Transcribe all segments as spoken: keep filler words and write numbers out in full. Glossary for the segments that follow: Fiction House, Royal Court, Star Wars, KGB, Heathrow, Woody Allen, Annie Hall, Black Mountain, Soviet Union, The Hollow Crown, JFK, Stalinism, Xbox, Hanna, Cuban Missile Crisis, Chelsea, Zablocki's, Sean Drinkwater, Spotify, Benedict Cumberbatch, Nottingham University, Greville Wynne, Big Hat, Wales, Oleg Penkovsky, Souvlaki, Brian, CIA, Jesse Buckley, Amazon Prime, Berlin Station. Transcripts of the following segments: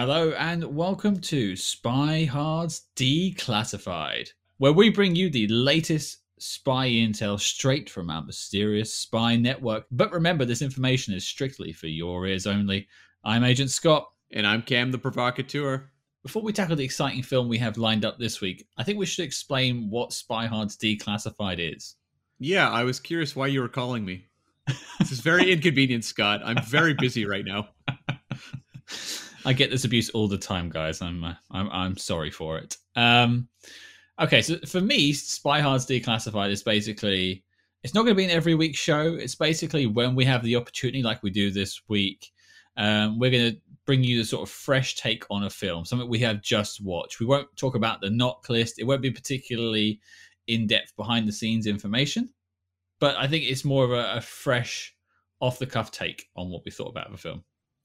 Hello and welcome to Spy Hards Declassified, where we bring you the latest spy intel straight from our mysterious spy network. But remember, this information is strictly for your ears only. I'm Agent Scott. And I'm Cam the Provocateur. Before we tackle the exciting film we have lined up this week, I think we should explain what Spy Hards Declassified is. Yeah, I was curious why you were calling me. This is very inconvenient, Scott. I'm very busy right now. I get this abuse all the time, guys. I'm uh, I'm I'm sorry for it. Um, okay, so for me, Spy Hards Declassified is basically, it's not going to be an every week show. It's basically when we have the opportunity, like we do this week, um, we're going to bring you the sort of fresh take on a film, something we have just watched. We won't talk about the knock list. It won't be particularly in-depth behind-the-scenes information, but I think it's more of a, a fresh, off-the-cuff take on what we thought about the film.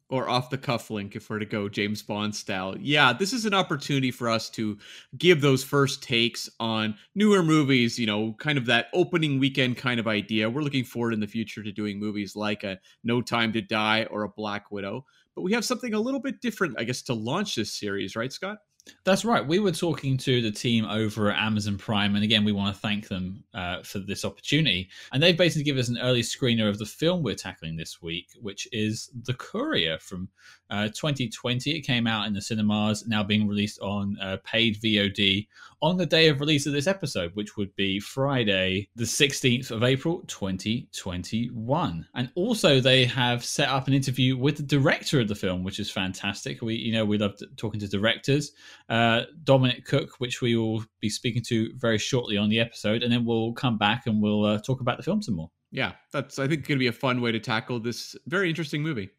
Or off the cuff link if we're to go James Bond style. Yeah, this is an opportunity for us to give those first takes on newer movies, you know, kind of that opening weekend kind of idea. We're looking forward in the future to doing movies like a No Time to Die or a Black Widow. But we have something a little bit different, I guess, to launch this series, right, Scott? That's right. We were talking to the team over at Amazon Prime, and again, we want to thank them uh, for this opportunity. And they've basically given us an early screener of the film we're tackling this week, which is The Courier from uh, twenty twenty. It came out in the cinemas, now being released on uh, paid V O D on the day of release of this episode, which would be Friday, the sixteenth of April, twenty twenty-one. And also, they have set up an interview with the director of the film, which is fantastic. We, you know, we love talking to directors. Uh, Dominic Cooke, which we will be speaking to very shortly on the episode, and then we'll come back and we'll uh, talk about the film some more. Yeah, that's, I think, going to be a fun way to tackle this very interesting movie.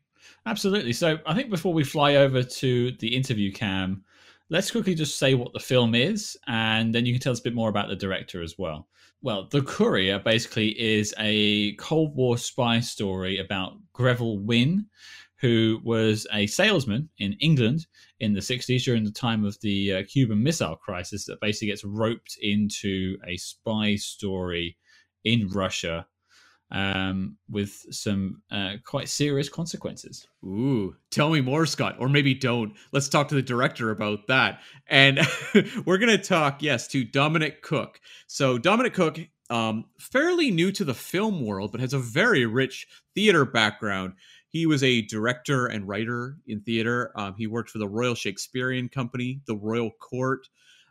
Absolutely. So I think before we fly over to the interview, Cam, let's quickly just say what the film is, and then you can tell us a bit more about the director as well. Well, The Courier basically is a Cold War spy story about Greville Wynne, who was a salesman in England in the sixties during the time of the uh, Cuban Missile Crisis, that basically gets roped into a spy story in Russia um, with some uh, quite serious consequences. Ooh, tell me more, Scott, or maybe don't. Let's talk to the director about that. And we're going to talk, yes, to Dominic Cooke. So Dominic Cooke, um, fairly new to the film world, but has a very rich theater background. He was a director and writer in theater. Um, he worked for the Royal Shakespearean Company, the Royal Court.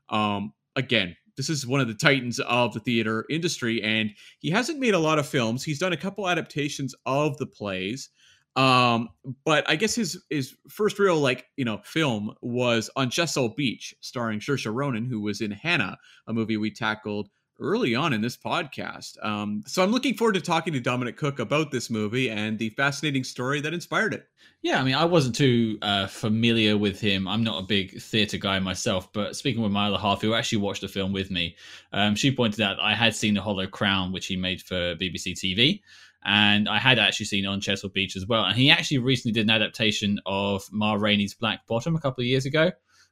Um, again, this is one of the titans of the theater industry, and he hasn't made a lot of films. He's done a couple adaptations of the plays, um, but I guess his his first real, like, you know, film was On Chesil Beach, starring Saoirse Ronan, who was in Hanna, a movie we tackled early on in this podcast. Um, so I'm looking forward to talking to Dominic Cooke about this movie and the fascinating story that inspired it. Yeah, I mean, I wasn't too uh, familiar with him. I'm not a big theatre guy myself, but speaking with my other half, who actually watched the film with me, um, she pointed out that I had seen The Hollow Crown, which he made for B B C T V, and I had actually seen On Chesil Beach as well. And he actually recently did an adaptation of Ma Rainey's Black Bottom a couple of years ago,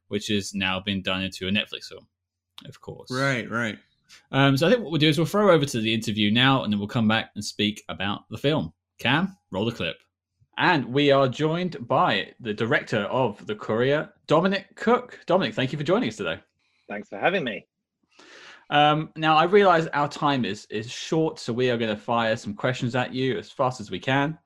which has now been done into a Netflix film, of course. Right, right. Um, so I think what we'll do is we'll throw over to the interview now, and then we'll come back and speak about the film. Cam, roll the clip. And we are joined by the director of The Courier, Dominic Cooke. Dominic, thank you for joining us today. Thanks for having me. Um, now, I realise our time is is short, so we are going to fire some questions at you as fast as we can.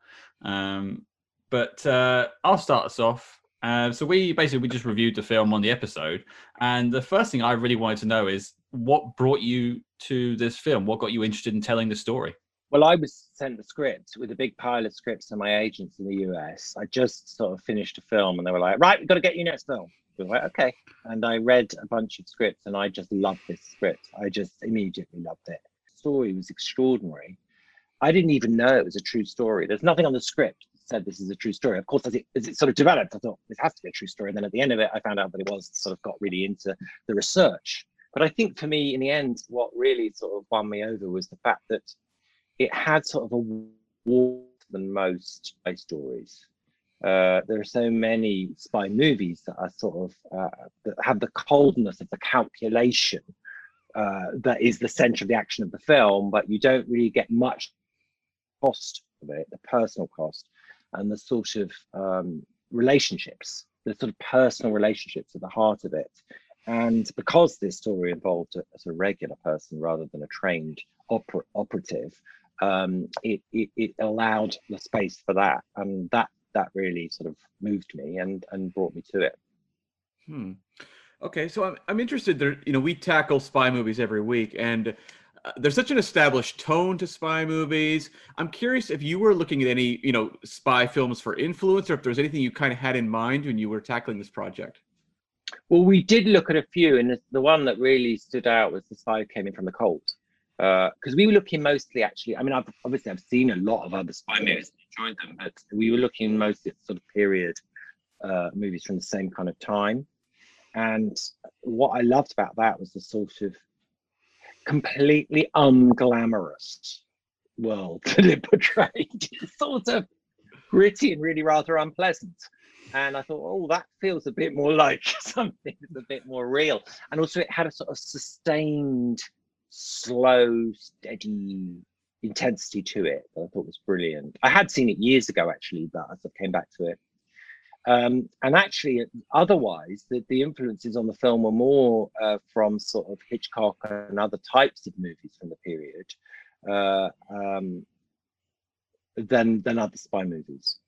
Um, but uh, I'll start us off. Uh, so we basically we just reviewed the film on the episode, and the first thing I really wanted to know is, what brought you to this film? What got you interested in telling the story? Well, I was sent the script with a big pile of scripts to my agents in the U S. I just sort of finished a film, and they were like, right, we've got to get you next film. We were like, okay. And I read a bunch of scripts, and I just loved this script. I just immediately loved it. The story was extraordinary. I didn't even know it was a true story. There's nothing on the script that said this is a true story. Of course, as it, as it sort of developed, I thought this has to be a true story. And then at the end of it, I found out that it was, sort of got really into the research. But I think for me, in the end, what really sort of won me over was the fact that it had sort of a more than most spy stories. Uh, there are so many spy movies that are sort of, uh, that have the coldness of the calculation uh, that is the center of the action of the film, but you don't really get much cost of it, the personal cost, and the sort of um, relationships the sort of personal relationships at the heart of it. And because this story involved a, a regular person rather than a trained oper operative, um, it, it, it allowed the space for that. And that that really sort of moved me and, and brought me to it. Hmm. Okay, so I'm, I'm interested there, you know, we tackle spy movies every week, and uh, there's such an established tone to spy movies. I'm curious if you were looking at any, you know, spy films for influence, or if there was anything you kind of had in mind when you were tackling this project. Well, we did look at a few, and the, the one that really stood out was The Spy Came In From The Cold. Because uh, we were looking mostly, actually, I mean, I've, obviously I've seen a lot of other spy movies and enjoyed them, but we were looking mostly at sort of period uh, movies from the same kind of time. And what I loved about that was the sort of completely unglamorous world that it portrayed. It's sort of gritty and really rather unpleasant. And I thought, oh, that feels a bit more like something that's a bit more real. And also it had a sort of sustained, slow, steady intensity to it that I thought was brilliant. I had seen it years ago, actually, but I sort of came back to it. Um, and actually, otherwise, the, the influences on the film were more uh, from sort of Hitchcock and other types of movies from the period uh, um, than than other spy movies.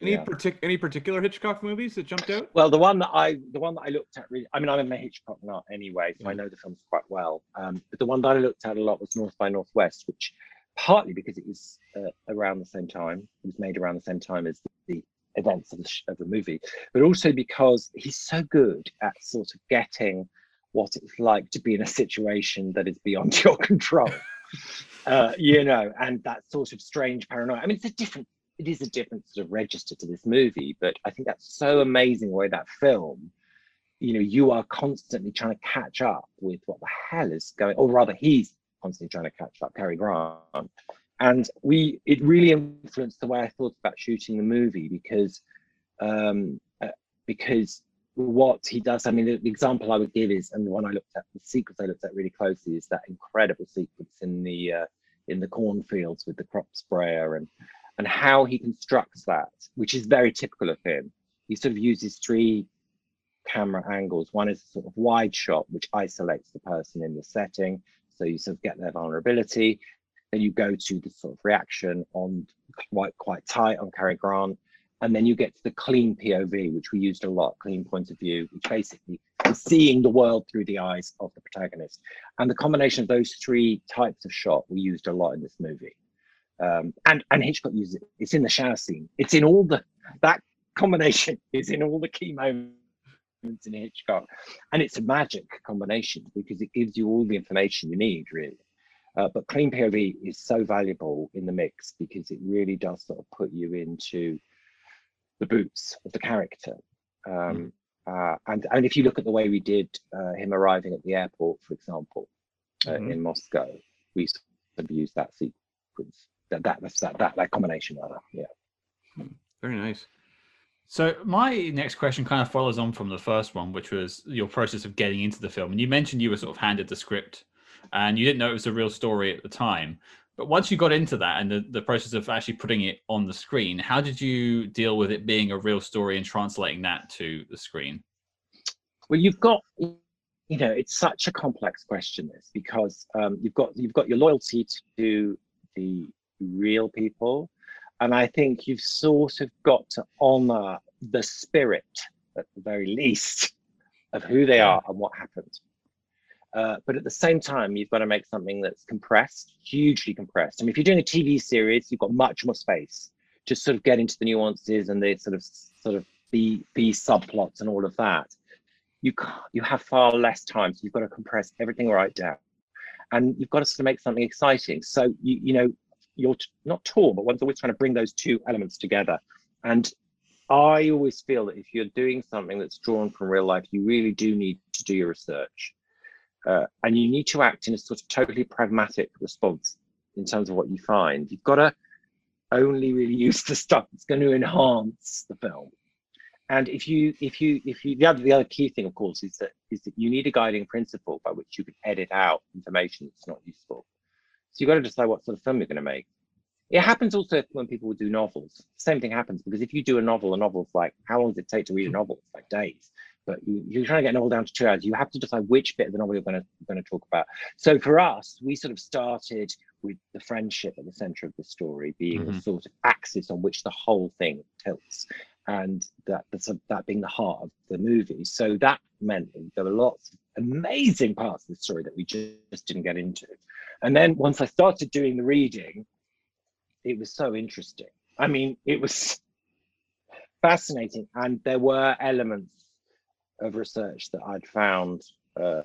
Any yeah. partic any particular Hitchcock movies that jumped out? Well, the one that I the one that I looked at really, I mean, I'm a Hitchcock nut anyway, so yeah. I know the films quite well. Um, but the one that I looked at a lot was North by Northwest, which partly because it was uh, around the same time, it was made around the same time as the, the events of the, sh of the movie, but also because he's so good at sort of getting what it's like to be in a situation that is beyond your control, uh, you know, and that sort of strange paranoia. I mean, it's a different, it is a different sort of register to this movie, but I think that's so amazing the way that film, you know, you are constantly trying to catch up with what the hell is going, or rather he's constantly trying to catch up, Cary Grant. And we, it really influenced the way I thought about shooting the movie, because um, uh, because what he does, I mean, the, the example I would give is, and the one I looked at, the sequence I looked at really closely is that incredible sequence in the uh, in the cornfields with the crop sprayer, and and how he constructs that, which is very typical of him. He sort of uses three camera angles. One is a sort of wide shot, which isolates the person in the setting, so you sort of get their vulnerability. Then you go to the sort of reaction on quite quite tight on Cary Grant, and then you get to the clean P O V, which we used a lot, clean point of view, which basically is seeing the world through the eyes of the protagonist. And the combination of those three types of shot we used a lot in this movie, um, and and Hitchcock uses it. It's in the shower scene. It's in all the that combination is in all the key moments in Hitchcock, and it's a magic combination because it gives you all the information you need, really. Uh, but clean P O V is so valuable in the mix because it really does sort of put you into the boots of the character. Um, mm. uh, and, and if you look at the way we did uh, him arriving at the airport, for example, uh, mm-hmm. in Moscow, we sort of used that sequence, that that that that, that combination rather. Yeah. Very nice. So my next question kind of follows on from the first one, which was your process of getting into the film. And you mentioned you were sort of handed the script, and you didn't know it was a real story at the time. But once you got into that and the, the process of actually putting it on the screen, how did you deal with it being a real story and translating that to the screen? Well, you've got, you know, it's such a complex question, this, because um, you've got you've got your loyalty to the real people. And I think you've sort of got to honor the spirit, at the very least, of who they are and what happened. Uh, but at the same time, you've got to make something that's compressed, hugely compressed. I mean, if you're doing a T V series, you've got much more space to sort of get into the nuances and the sort of sort of B, B subplots and all of that. You you have far less time, so you've got to compress everything right down, and you've got to sort of make something exciting. So you you know you're not torn, but one's always trying to bring those two elements together. And I always feel that if you're doing something that's drawn from real life, you really do need to do your research. Uh, and you need to act in a sort of totally pragmatic response in terms of what you find. You've got to only really use the stuff that's going to enhance the film. And if you, if you, if you, the other, the other key thing, of course, is that is that you need a guiding principle by which you can edit out information that's not useful. So you've got to decide what sort of film you're going to make. It happens also when people do novels. Same thing happens, because if you do a novel, a novel's like, how long does it take to read a novel? It's like days. But you, you're trying to get a novel down to two hours. You have to decide which bit of the novel you're going to going to talk about. So for us, we sort of started with the friendship at the center of the story being mm-hmm. the sort of axis on which the whole thing tilts, and that that being the heart of the movie. So that meant there were lots of amazing parts of the story that we just didn't get into. And then once I started doing the reading, it was so interesting. I mean, it was fascinating. And there were elements of research that I'd found uh,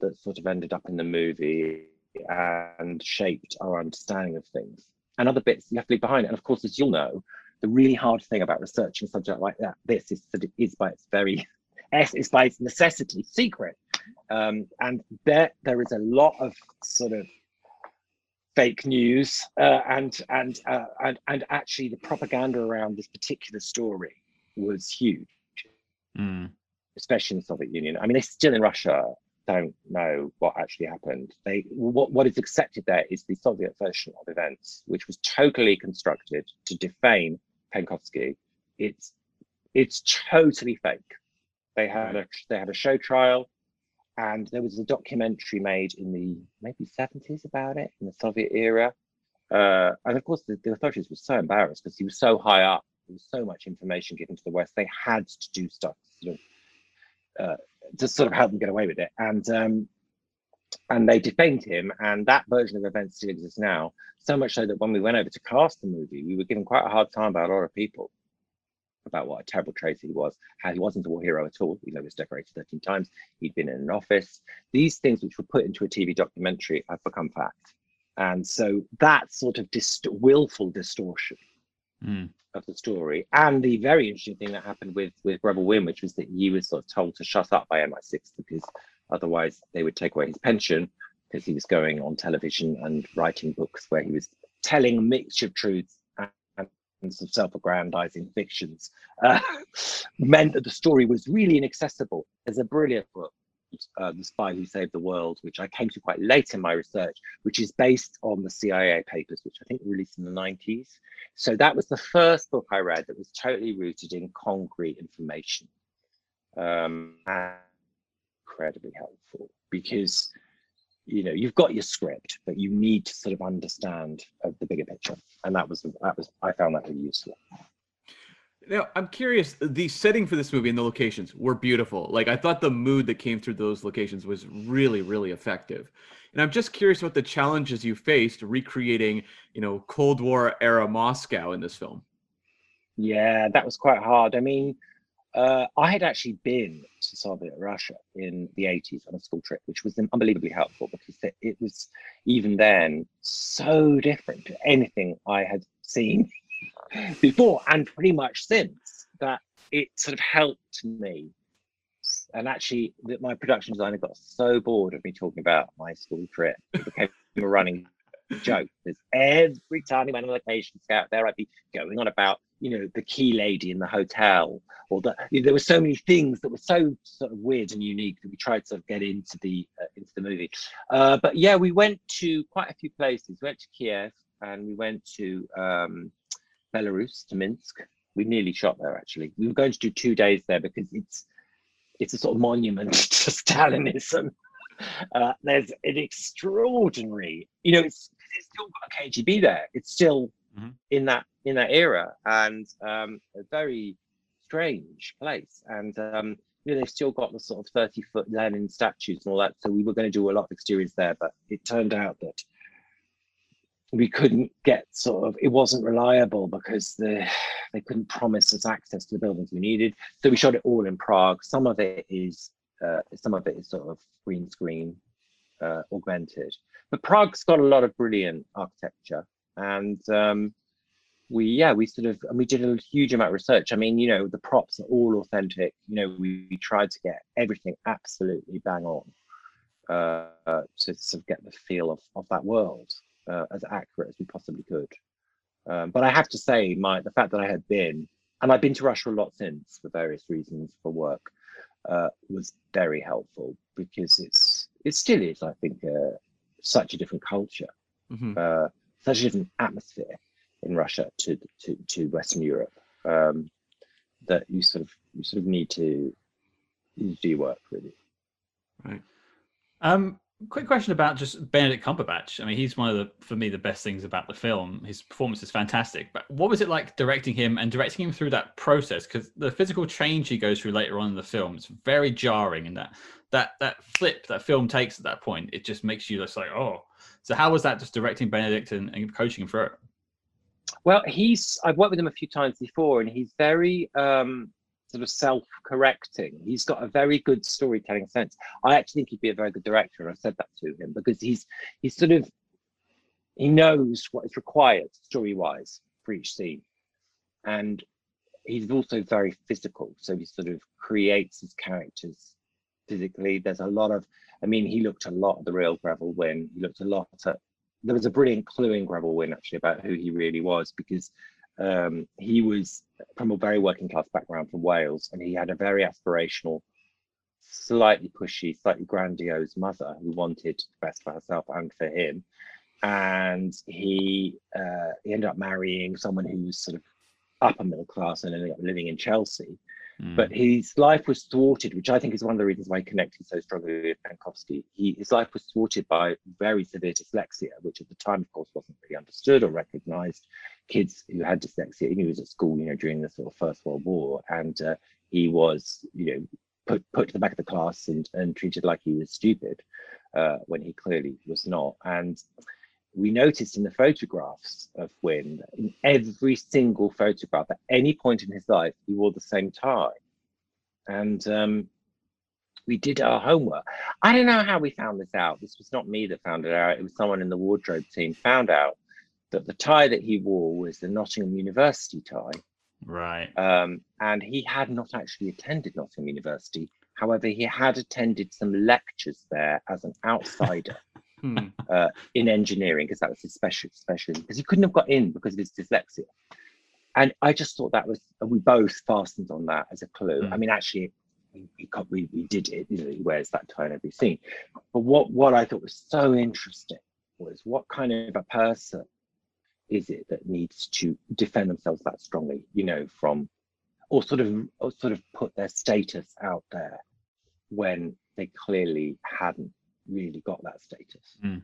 that sort of ended up in the movie and shaped our understanding of things. And other bits you have to leave behind. And of course, as you'll know, the really hard thing about researching a subject like that, this is that it is by its very, it's by its necessity secret. Um, and there, there is a lot of sort of fake news uh, and and uh, and and actually the propaganda around this particular story was huge, mm. especially in the Soviet Union. I mean, they still in Russia don't know what actually happened. They what what is accepted there is the Soviet version of events, which was totally constructed to defame Penkovsky. It's it's totally fake. They had a they had a show trial. And there was a documentary made in the maybe seventies about it in the Soviet era. Uh, and of course, the, the authorities were so embarrassed because he was so high up. There was so much information given to the West. They had to do stuff sort of, uh, to sort of help them get away with it. And um, and they defamed him. And that version of events still exists now. So much so that when we went over to cast the movie, we were given quite a hard time by a lot of people about what a terrible traitor he was, how he wasn't a war hero at all, even though he was decorated thirteen times, he'd been in an office. These things which were put into a T V documentary have become fact. And so that sort of dist willful distortion mm. of the story, and the very interesting thing that happened with, with Greville Wynne, which was that he was sort of told to shut up by M I six because otherwise they would take away his pension, because he was going on television and writing books where he was telling a mixture of truths and some self-aggrandizing fictions, uh, meant that the story was really inaccessible. There's a brilliant book, uh, The Spy Who Saved the World, which I came to quite late in my research, which is based on the C I A papers, which I think were released in the nineties. So that was the first book I read that was totally rooted in concrete information. Um, and incredibly helpful, because, you know, you've got your script, but you need to sort of understand uh, the bigger picture, and that was that was I found that really useful. Now I'm curious, the setting for this movie and the locations were beautiful. Like, I thought the mood that came through those locations was really, really effective. And I'm just curious about the challenges you faced recreating, you know, Cold War era Moscow in this film. Yeah, that was quite hard. I mean, Uh, I had actually been to Soviet Russia in the eighties on a school trip, which was unbelievably helpful, because it was, even then, so different to anything I had seen before and pretty much since, that it sort of helped me. And actually, that my production designer got so bored of me talking about my school trip, it became a running joke. Because every time he went on a vacation scout, there I'd be going on about, you know, the key lady in the hotel, or the, you know, there were so many things that were so sort of weird and unique that we tried to sort of get into the uh, into the movie. Uh, but yeah, we went to quite a few places. We went to Kiev, and we went to um, Belarus, to Minsk. We nearly shot there, actually. We were going to do two days there because it's it's a sort of monument to Stalinism. Uh, there's an extraordinary, you know, it's, it's still got a K G B there. It's still mm-hmm. in that in that era, and um, a very strange place. And um, you know, they've still got the sort of thirty foot Lenin statues and all that. So we were going to do a lot of exteriors there, but it turned out that we couldn't get sort of, it wasn't reliable because the, they couldn't promise us access to the buildings we needed. So we shot it all in Prague. Some of it is uh, some of it is sort of green screen uh, augmented. But Prague's got a lot of brilliant architecture, and um, we, yeah, we sort of, and we did a huge amount of research. I mean, you know, the props are all authentic. You know, we, we tried to get everything absolutely bang on uh, uh, to sort of get the feel of, of that world uh, as accurate as we possibly could. Um, but I have to say, my the fact that I had been, and I've been to Russia a lot since for various reasons for work, uh, was very helpful, because it's, it still is, I think, uh, such a different culture. Mm-hmm. uh, such a different atmosphere in Russia to to, to Western Europe, um, that you sort of you sort of need to do work really. Right. Um, quick question about just Benedict Cumberbatch. I mean, he's one of the, for me, the best things about the film. His performance is fantastic. But what was it like directing him and directing him through that process? Because the physical change he goes through later on in the film is very jarring, and that that that flip that film takes at that point, it just makes you just like, oh. So how was that, just directing Benedict and, and coaching him through it? Well, he's I've worked with him a few times before, and he's very um, sort of self-correcting. He's got a very good storytelling sense. I actually think he'd be a very good director, and I said that to him, because he's he's sort of he knows what is required story-wise for each scene, and he's also very physical. So he sort of creates his characters physically. There's a lot of, I mean, he looked a lot at the real Greville Wynne. He looked a lot at. There was a brilliant clue in Greville Wynne actually about who he really was, because um, he was from a very working class background from Wales, and he had a very aspirational, slightly pushy, slightly grandiose mother who wanted the best for herself and for him. And he uh, he ended up marrying someone who was sort of upper middle class and ended up living in Chelsea. Mm. But his life was thwarted, which I think is one of the reasons why he connected so strongly with Penkovsky. He, his life was thwarted by very severe dyslexia, which at the time, of course, wasn't really understood or recognised. Kids who had dyslexia, he was at school, you know, during the sort of First World War, and uh, he was, you know, put put to the back of the class and and treated like he was stupid, uh, when he clearly was not. And we noticed in the photographs of Wynne, in every single photograph, at any point in his life, he wore the same tie. And um, we did our homework. I don't know how we found this out. This was not me that found it out. It was someone in the wardrobe team found out that the tie that he wore was the Nottingham University tie. Right. Um, and he had not actually attended Nottingham University. However, he had attended some lectures there as an outsider. Hmm. Uh, in engineering, because that was his special specialty, because he couldn't have got in because of his dyslexia. And I just thought that was, we both fastened on that as a clue. Hmm. I mean, actually, we, we, we did it, you know, he wears that tie in every scene. But what, what I thought was so interesting was, what kind of a person is it that needs to defend themselves that strongly, you know, from, or sort of, or sort of put their status out there when they clearly hadn't really got that status. Mm.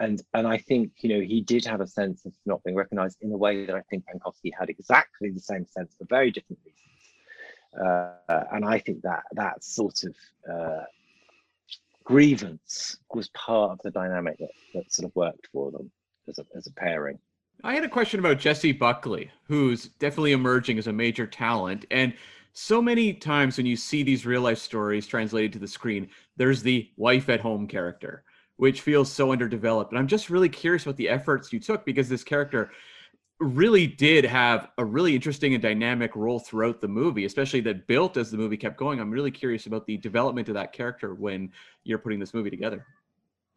and and I think, you know, he did have a sense of not being recognized in a way that I think Penkovsky had exactly the same sense for very different reasons, uh, and I think that that sort of uh, grievance was part of the dynamic that, that sort of worked for them as a, as a pairing. I had a question about Jesse Buckley, who's definitely emerging as a major talent, and so many times when you see these real life stories translated to the screen, there's the wife at home character, which feels so underdeveloped. And I'm just really curious about the efforts you took, because this character really did have a really interesting and dynamic role throughout the movie, especially that built as the movie kept going. I'm really curious about the development of that character when you're putting this movie together.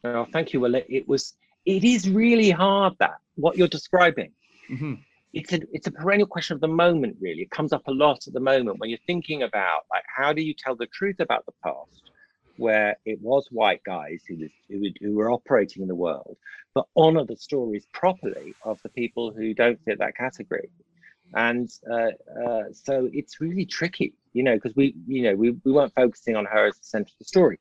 Oh, thank you. Well, it was, it is really hard, that what you're describing. Mm-hmm. It's a, it's a perennial question of the moment, really. It comes up a lot at the moment when you're thinking about, like, how do you tell the truth about the past, where it was white guys who, was, who, would, who were operating in the world, but honor the stories properly of the people who don't fit that category. And uh, uh, so it's really tricky, you know, because we, you know, we, we weren't focusing on her as the center of the story.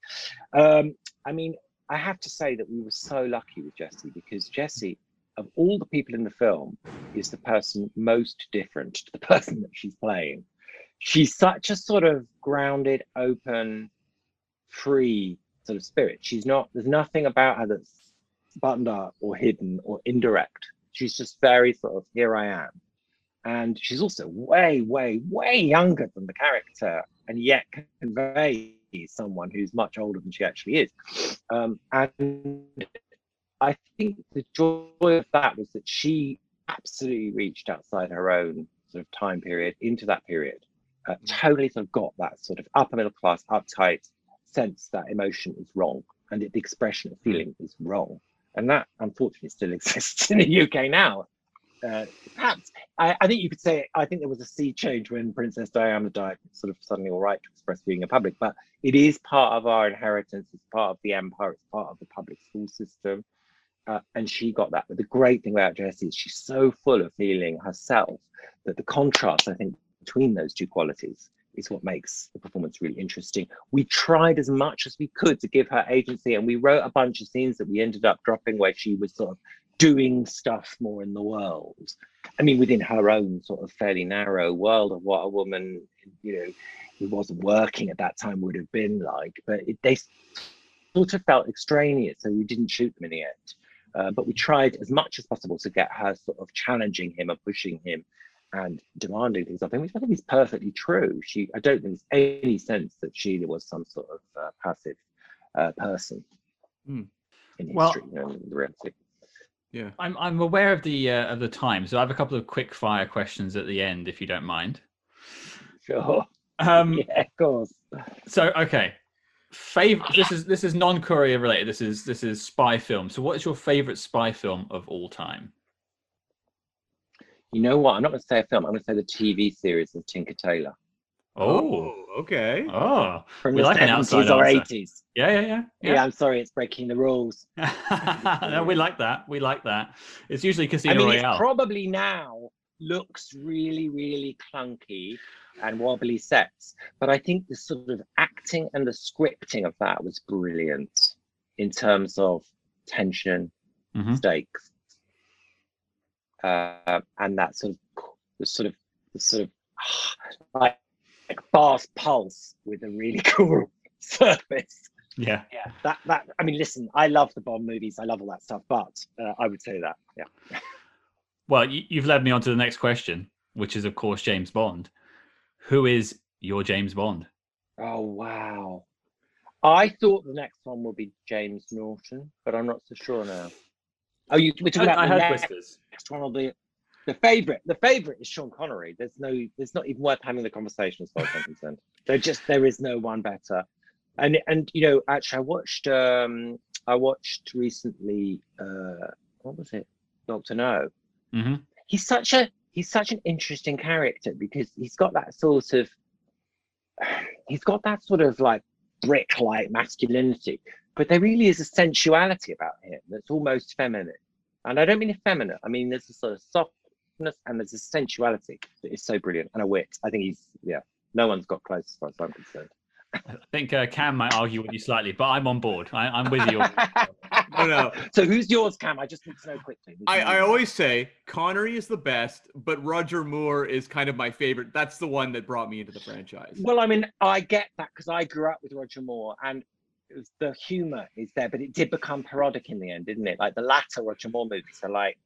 Um, I mean, I have to say that we were so lucky with Jesse, because Jesse, of all the people in the film, is the person most different to the person that she's playing. She's such a sort of grounded, open, free sort of spirit. She's not, there's nothing about her that's buttoned up or hidden or indirect. She's just very sort of, here I am. And she's also way, way, way younger than the character, and yet conveys someone who's much older than she actually is. Um, and I think the joy of that was that she absolutely reached outside her own sort of time period into that period, uh, totally sort of got that sort of upper middle class, uptight sense that emotion is wrong and that the expression of feeling is wrong. And that, unfortunately, still exists in the U K now. Uh, perhaps, I, I think you could say, I think there was a sea change when Princess Diana died, sort of suddenly all right to express feeling in public, but it is part of our inheritance, it's part of the empire, it's part of the public school system. Uh, and she got that. But the great thing about Jessie is she's so full of feeling herself that the contrast, I think, between those two qualities is what makes the performance really interesting. We tried as much as we could to give her agency, and we wrote a bunch of scenes that we ended up dropping where she was sort of doing stuff more in the world. I mean, within her own sort of fairly narrow world of what a woman, you know, who wasn't working at that time would have been like, but it, they sort of felt extraneous, so we didn't shoot them in the end. Uh, but we tried as much as possible to get her sort of challenging him and pushing him and demanding things of him, which I think is perfectly true. She, I don't think there's any sense that she was some sort of uh, passive uh, person mm. in well, history, you know, in the reality. Yeah, I'm I'm aware of the uh, of the time, so I have a couple of quick fire questions at the end, if you don't mind. Sure. Um, yeah, of course. So, okay. Favorite. This is this is non-Courier related. This is this is spy film. So, what is your favorite spy film of all time? You know what? I'm not going to say a film. I'm going to say the T V series of Tinker Tailor. Oh, okay. Oh, from we the like seventies or eighties. Yeah, yeah, yeah, yeah. Yeah, I'm sorry, it's breaking the rules. No, we like that. We like that. It's usually Casino I mean, Royale. It probably now looks really, really clunky and wobbly sets, but I think the sort of acting and the scripting of that was brilliant in terms of tension, mm-hmm. stakes, uh, and that sort of the sort of the sort of like. Like fast pulse with a really cool surface. Yeah, yeah. That that. I mean, listen. I love the Bond movies. I love all that stuff. But uh, I would say that. Yeah. Well, you, you've led me on to the next question, which is, of course, James Bond. Who is your James Bond? Oh wow! I thought the next one would be James Norton, but I'm not so sure now. Oh, you we're talking I, about I the heard next, next one or the. The favorite, the favorite is Sean Connery. There's no, it's not even worth having the conversation as far as I'm concerned. There just, there is no one better. And and you know, actually, I watched, um, I watched recently. Uh, what was it? Doctor No. Mm-hmm. He's such a, he's such an interesting character because he's got that sort of, he's got that sort of like brick-like masculinity, but there really is a sensuality about him that's almost feminine. And I don't mean effeminate. I mean there's a sort of soft. And there's a sensuality that is so brilliant, and a wit. I think he's, yeah, no one's got close as far as I'm concerned. I think uh, Cam might argue with you slightly, but I'm on board. I, I'm with you. no, no. So who's yours, Cam? I just need to know quickly. I, I always say Connery is the best, but Roger Moore is kind of my favorite. That's the one that brought me into the franchise. Well, I mean, I get that because I grew up with Roger Moore, and it was, the humor is there, but it did become parodic in the end, didn't it? Like the latter Roger Moore movies are like,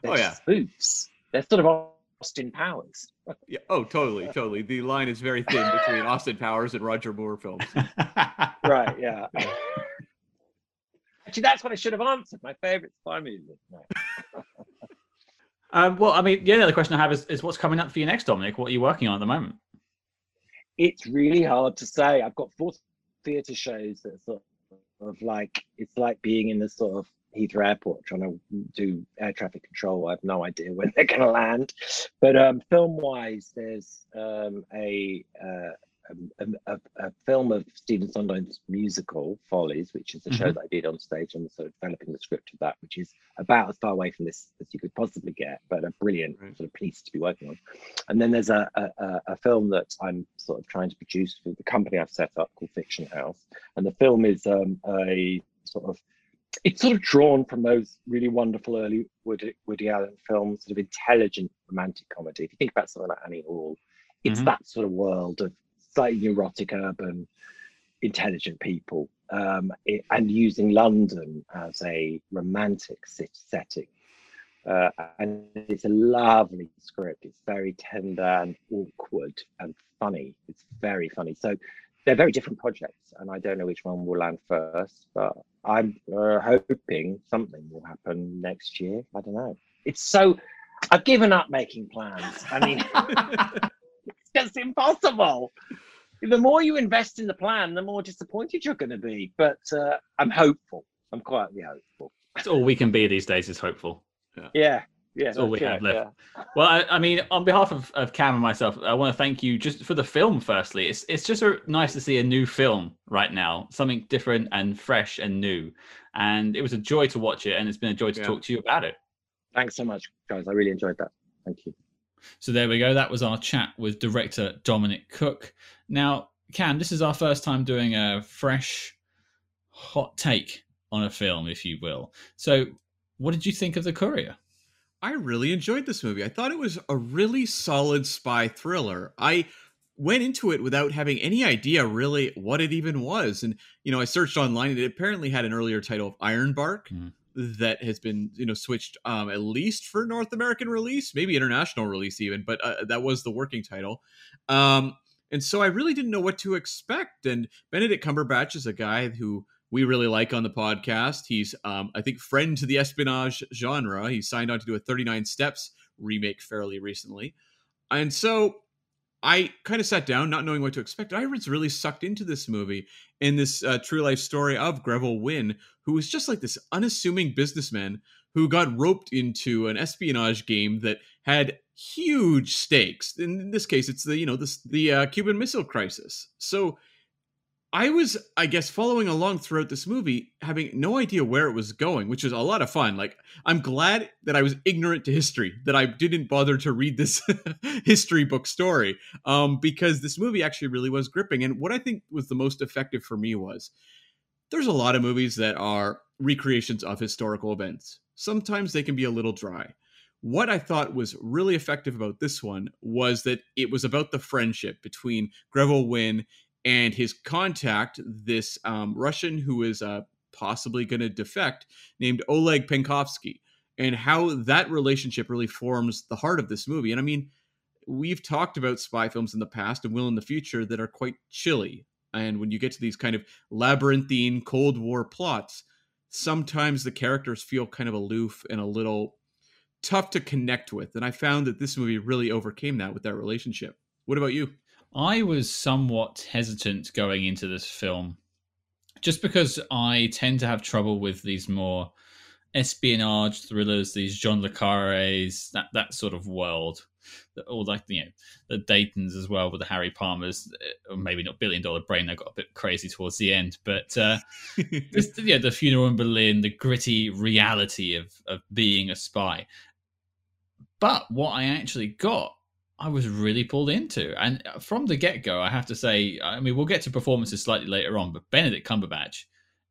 they're oh, yeah. spoofs. They're sort of Austin Powers. Yeah. Oh, totally, totally. The line is very thin between Austin Powers and Roger Moore films. Right. Yeah. Actually, that's what I should have answered. My favorite spy movie. um, well, I mean, yeah, the other question I have is, is, what's coming up for you next, Dominic? What are you working on at the moment? It's really hard to say. I've got four theatre shows that are sort of like it's like being in the sort of. Heathrow Airport trying to do air traffic control. I have no idea when they're going to land. But um, film-wise, there's um, a, uh, a, a a film of Stephen Sondheim's musical Follies, which is the mm-hmm. show that I did on stage and sort of developing the script of that, which is about as far away from this as you could possibly get, but a brilliant right. sort of piece to be working on. And then there's a, a a film that I'm sort of trying to produce with the company I've set up called Fiction House, and the film is um, a sort of it's sort of drawn from those really wonderful early Woody, Woody Allen films, sort of intelligent romantic comedy. If you think about something like Annie Hall, it's mm-hmm. that sort of world of slightly neurotic, urban, intelligent people, um, it, and using London as a romantic setting. Uh, and it's a lovely script. It's very tender and awkward and funny. It's very funny. So they're very different projects, and I don't know which one will land first, but I'm uh, hoping something will happen next year. I don't know. It's so, I've given up making plans. I mean, it's just impossible. The more you invest in the plan, the more disappointed you're going to be. But uh, I'm hopeful. I'm quietly hopeful. That's all we can be these days is hopeful. Yeah. Yeah. Yeah, that's all we have left. Yeah. Well, I, I mean, on behalf of, of Cam and myself, I want to thank you just for the film. Firstly, it's it's just a, nice to see a new film right now, something different and fresh and new. And it was a joy to watch it, and it's been a joy to yeah. talk to you about it. Thanks so much, guys. I really enjoyed that. Thank you. So there we go. That was our chat with director Dominic Cooke. Now, Cam, this is our first time doing a fresh, hot take on a film, if you will. So, what did you think of The Courier? I really enjoyed this movie. I thought it was a really solid spy thriller. I went into it without having any idea really what it even was. And, you know, I searched online, and it apparently had an earlier title of Ironbark mm. that has been, you know, switched um, at least for North American release, maybe international release even, but uh, that was the working title. Um, and so I really didn't know what to expect. And Benedict Cumberbatch is a guy who we really like on the podcast. He's, um, I think, friend to the espionage genre. He signed on to do a thirty-nine Steps remake fairly recently. And so I kind of sat down not knowing what to expect. I was really sucked into this movie and this uh, true life story of Greville Wynne, who was just like this unassuming businessman who got roped into an espionage game that had huge stakes. In this case, it's the, you know, the, the uh, Cuban Missile Crisis. So I was, I guess, following along throughout this movie, having no idea where it was going, which was a lot of fun. Like, I'm glad that I was ignorant to history, that I didn't bother to read this history book story, um, because this movie actually really was gripping. And what I think was the most effective for me was there's a lot of movies that are recreations of historical events. Sometimes they can be a little dry. What I thought was really effective about this one was that it was about the friendship between Greville Wynne and his contact, this um, Russian who is uh, possibly going to defect, named Oleg Penkovsky, and how that relationship really forms the heart of this movie. And I mean, we've talked about spy films in the past and will in the future that are quite chilly. And when you get to these kind of labyrinthine Cold War plots, sometimes the characters feel kind of aloof and a little tough to connect with. And I found that this movie really overcame that with that relationship. What about you? I was somewhat hesitant going into this film just because I tend to have trouble with these more espionage thrillers, these John le Carré's, that, that sort of world, or like, you know, the Daytons as well with the Harry Palmers, or maybe not Billion Dollar Brain. I got a bit crazy towards the end, but uh, just, yeah, the Funeral in Berlin, the gritty reality of, of being a spy. But what I actually got, I was really pulled into. And from the get-go, I have to say, I mean, we'll get to performances slightly later on, but Benedict Cumberbatch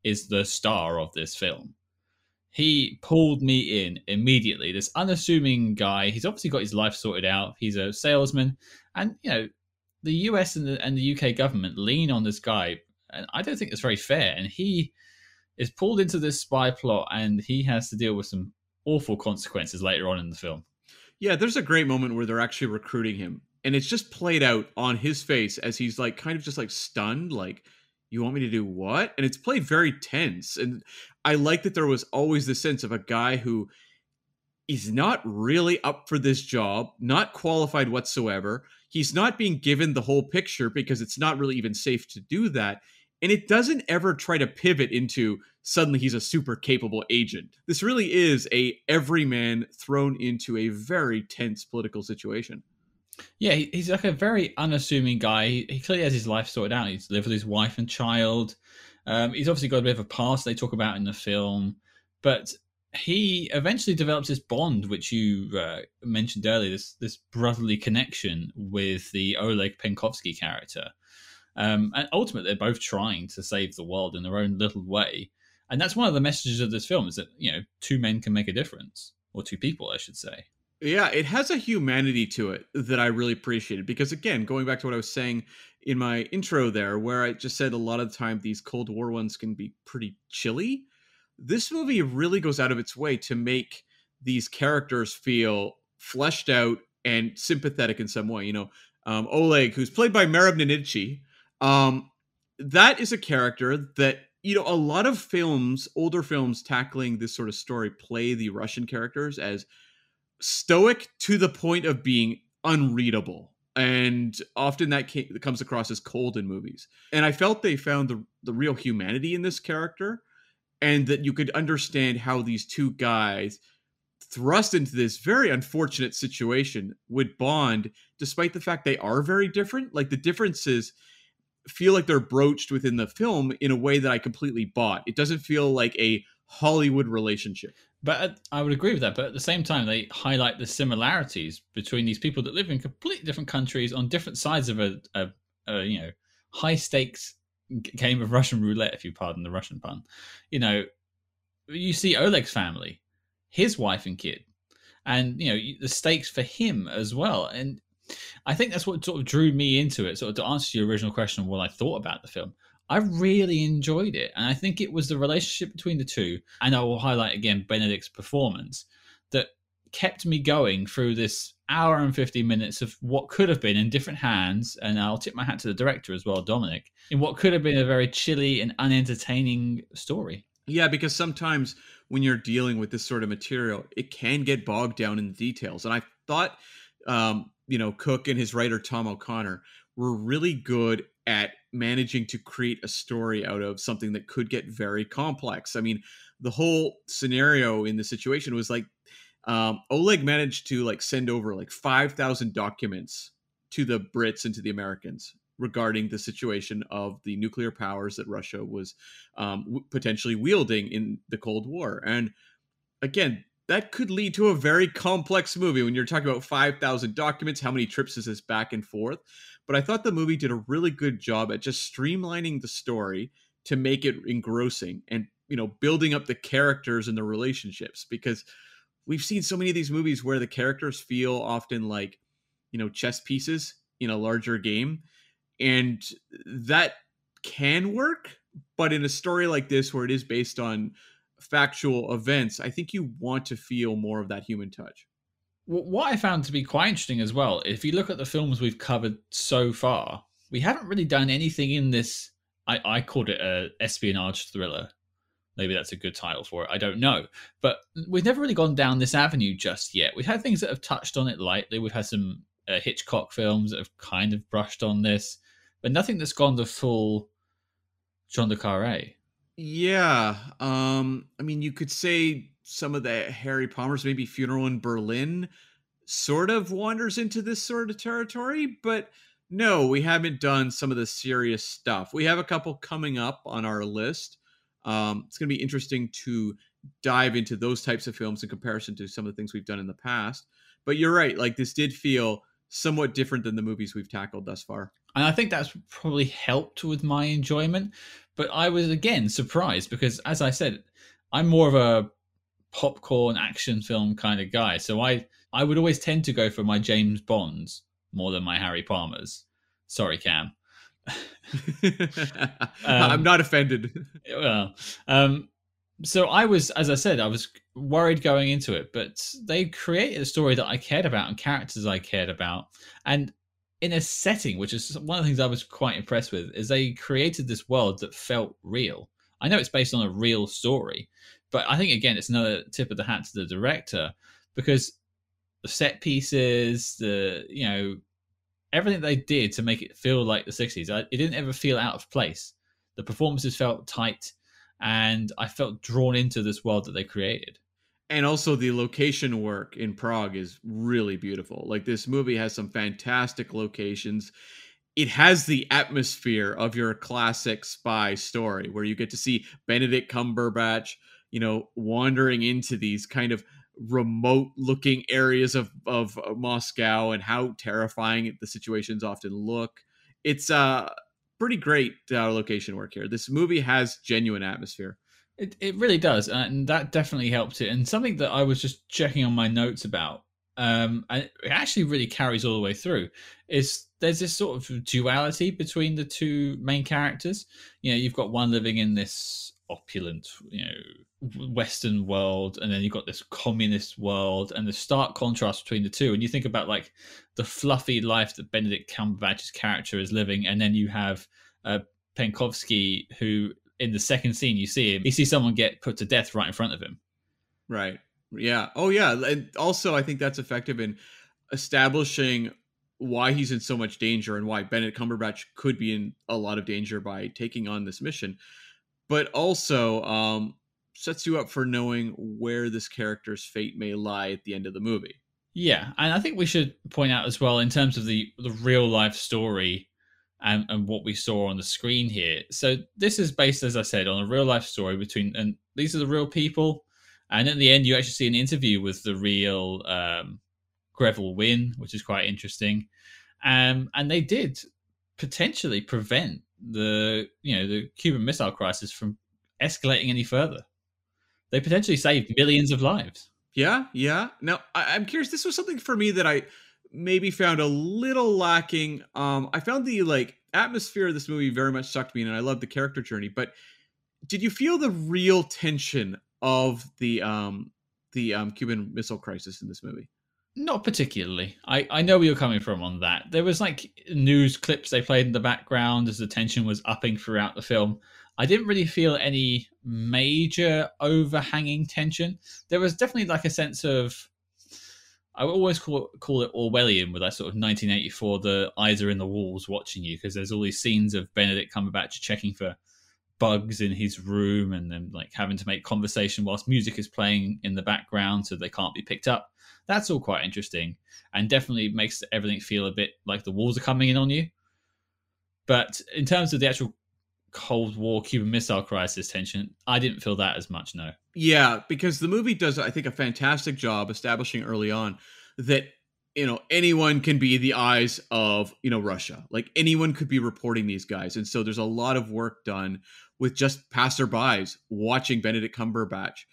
is the star of this film. He pulled me in immediately. This unassuming guy, he's obviously got his life sorted out. He's a salesman. And, you know, the U S and the, and the U K government lean on this guy, and I don't think it's very fair. And he is pulled into this spy plot, and he has to deal with some awful consequences later on in the film. Yeah, there's a great moment where they're actually recruiting him, and it's just played out on his face as he's like kind of just like stunned, like, you want me to do what? And it's played very tense. And I like that there was always this sense of a guy who is not really up for this job, not qualified whatsoever. He's not being given the whole picture because it's not really even safe to do that. And it doesn't ever try to pivot into suddenly he's a super capable agent. This really is a everyman thrown into a very tense political situation. Yeah, he's like a very unassuming guy. He clearly has his life sorted out. He's lived with his wife and child. Um, he's obviously got a bit of a past they talk about in the film. But he eventually develops this bond, which you uh, mentioned earlier, this, this brotherly connection with the Oleg Penkovsky character. Um, and ultimately, they're both trying to save the world in their own little way. And that's one of the messages of this film, is that, you know, two men can make a difference, or two people, I should say. Yeah, it has a humanity to it that I really appreciated. Because, again, going back to what I was saying in my intro there, where I just said a lot of the time these Cold War ones can be pretty chilly. This movie really goes out of its way to make these characters feel fleshed out and sympathetic in some way. You know, um, Oleg, who's played by Merab Nenidchi, Um, that is a character that, you know, a lot of films, older films tackling this sort of story, play the Russian characters as stoic to the point of being unreadable. And often that came, comes across as cold in movies. And I felt they found the, the real humanity in this character, and that you could understand how these two guys thrust into this very unfortunate situation with Bond, despite the fact they are very different. Like, the differences feel like they're broached within the film in a way that I completely bought. It doesn't feel like a Hollywood relationship. But I would agree with that. But at the same time, they highlight the similarities between these people that live in completely different countries on different sides of a, a, a you know, high stakes game of Russian roulette, if you pardon the Russian pun. You know, you see Oleg's family, his wife and kid, and, you know, the stakes for him as well. And I think that's what sort of drew me into it. Sort of to answer your original question of what I thought about the film, I really enjoyed it. And I think it was the relationship between the two, and I will highlight again Benedict's performance, that kept me going through this hour and fifty minutes of what could have been in different hands. And I'll tip my hat to the director as well, Dominic, in what could have been a very chilly and unentertaining story. Yeah, because sometimes when you're dealing with this sort of material, it can get bogged down in the details. And I thought, um, you know, Cooke and his writer, Tom O'Connor, were really good at managing to create a story out of something that could get very complex. I mean, the whole scenario in the situation was like, um, Oleg managed to like send over like five thousand documents to the Brits and to the Americans regarding the situation of the nuclear powers that Russia was um, w- potentially wielding in the Cold War. And again, that could lead to a very complex movie when you're talking about five thousand documents. How many trips is this back and forth? But I thought the movie did a really good job at just streamlining the story to make it engrossing and, you know, building up the characters and the relationships, because we've seen so many of these movies where the characters feel often like, you know, chess pieces in a larger game. And that can work, but in a story like this where it is based on factual events, I think you want to feel more of that human touch. What I found to be quite interesting as well, if you look at the films we've covered so far, we haven't really done anything in this, I, I called it a espionage thriller. Maybe that's a good title for it. I don't know. But we've never really gone down this avenue just yet. We've had things that have touched on it lightly. We've had some uh, Hitchcock films that have kind of brushed on this, but nothing that's gone the full John le Carré. Yeah. Um, I mean, you could say some of the Harry Palmer's, maybe Funeral in Berlin, sort of wanders into this sort of territory, but no, we haven't done some of the serious stuff. We have a couple coming up on our list. Um, it's going to be interesting to dive into those types of films in comparison to some of the things we've done in the past. But you're right, like this did feel somewhat different than the movies we've tackled thus far. And I think that's probably helped with my enjoyment. But I was, again, surprised because, as I said, I'm more of a popcorn action film kind of guy. So I, I would always tend to go for my James Bonds more than my Harry Palmers. Sorry, Cam. um, I'm not offended. Well, um, so I was, as I said, I was worried going into it. But they created a story that I cared about and characters I cared about. And in a setting, which is one of the things I was quite impressed with, is they created this world that felt real. I know it's based on a real story, but I think, again, it's another tip of the hat to the director, because the set pieces, the, you know, everything they did to make it feel like the sixties, I, it didn't ever feel out of place. The performances felt tight, and I felt drawn into this world that they created. And also the location work in Prague is really beautiful. Like, this movie has some fantastic locations. It has the atmosphere of your classic spy story where you get to see Benedict Cumberbatch, you know, wandering into these kind of remote looking areas of, of Moscow and how terrifying the situations often look. It's a uh, pretty great uh, location work here. This movie has genuine atmosphere. It it really does, and that definitely helped it. And something that I was just checking on my notes about, um, and it actually really carries all the way through, is there's this sort of duality between the two main characters. You know, you've got one living in this opulent, you know, Western world, and then you've got this communist world, and the stark contrast between the two. And you think about like the fluffy life that Benedict Cumberbatch's character is living, and then you have uh, Penkovsky, who, in the second scene, you see him, you see someone get put to death right in front of him. Right. Yeah. Oh, yeah. And also, I think that's effective in establishing why he's in so much danger and why Benedict Cumberbatch could be in a lot of danger by taking on this mission. But also, um, sets you up for knowing where this character's fate may lie at the end of the movie. Yeah, and I think we should point out as well, in terms of the, the real-life story and, and what we saw on the screen here. So this is based, as I said, on a real-life story between... and these are the real people. And at the end, you actually see an interview with the real um, Greville Wynne, which is quite interesting. Um, and they did potentially prevent the, you know, the Cuban Missile Crisis from escalating any further. They potentially saved millions of lives. Yeah, yeah. Now, I, I'm curious. This was something for me that I maybe found a little lacking. Um, I found the like atmosphere of this movie very much sucked me in, and I loved the character journey. But did you feel the real tension of the um, the um, Cuban Missile Crisis in this movie? Not particularly. I, I know where you're coming from on that. There was like news clips they played in the background as the tension was upping throughout the film. I didn't really feel any major overhanging tension. There was definitely like a sense of, I would always call it, call it Orwellian, with that sort of nineteen eighty-four, the eyes are in the walls watching you, because there's all these scenes of Benedict Cumberbatch checking for bugs in his room and then like having to make conversation whilst music is playing in the background so they can't be picked up. That's all quite interesting and definitely makes everything feel a bit like the walls are coming in on you. But in terms of the actual Cold War Cuban Missile Crisis tension, I didn't feel that as much, no. Yeah, because the movie does, I think, a fantastic job establishing early on that, you know, anyone can be the eyes of, you know, Russia. Like, anyone could be reporting these guys. And so there's a lot of work done with just passerbys watching Benedict Cumberbatch,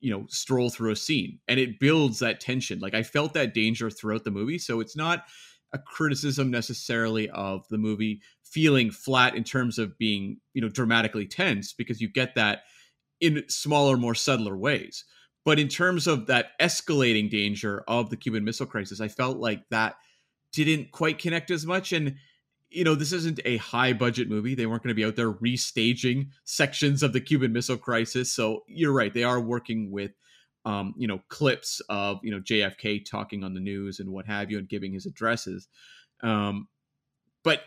you know, stroll through a scene, and it builds that tension. Like, I felt that danger throughout the movie. So it's not a criticism necessarily of the movie feeling flat in terms of being, you know, dramatically tense, because you get that in smaller, more subtler ways. But in terms of that escalating danger of the Cuban Missile Crisis, I felt like that didn't quite connect as much. And, you know, this isn't a high budget movie. They weren't going to be out there restaging sections of the Cuban Missile Crisis. So you're right. They are working with, um, you know, clips of, you know, J F K talking on the news and what have you, and giving his addresses. Um, but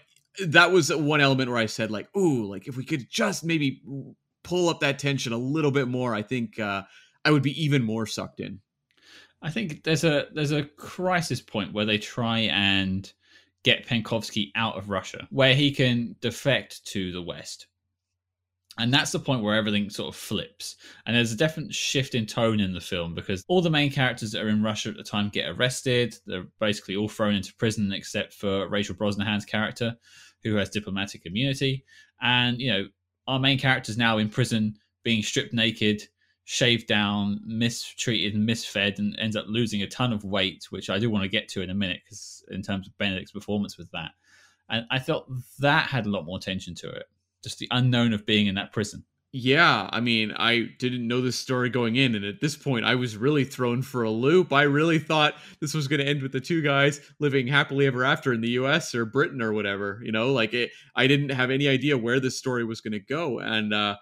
that was one element where I said, like, ooh, like if we could just maybe pull up that tension a little bit more, I think uh, I would be even more sucked in. I think there's a, there's a crisis point where they try and get Penkovsky out of Russia, where he can defect to the West. And that's the point where everything sort of flips. And there's a definite shift in tone in the film, because all the main characters that are in Russia at the time get arrested. They're basically all thrown into prison except for Rachel Brosnahan's character, who has diplomatic immunity. And, you know, our main character's now in prison, being stripped naked, shaved down, mistreated, misfed, and ends up losing a ton of weight, which I do want to get to in a minute, because in terms of Benedict's performance with that. And I felt that had a lot more tension to it. Just the unknown of being in that prison. Yeah, I mean, I didn't know this story going in, and at this point, I was really thrown for a loop. I really thought this was going to end with the two guys living happily ever after in the U S or Britain or whatever. You know, like it, I didn't have any idea where this story was going to go. And uh,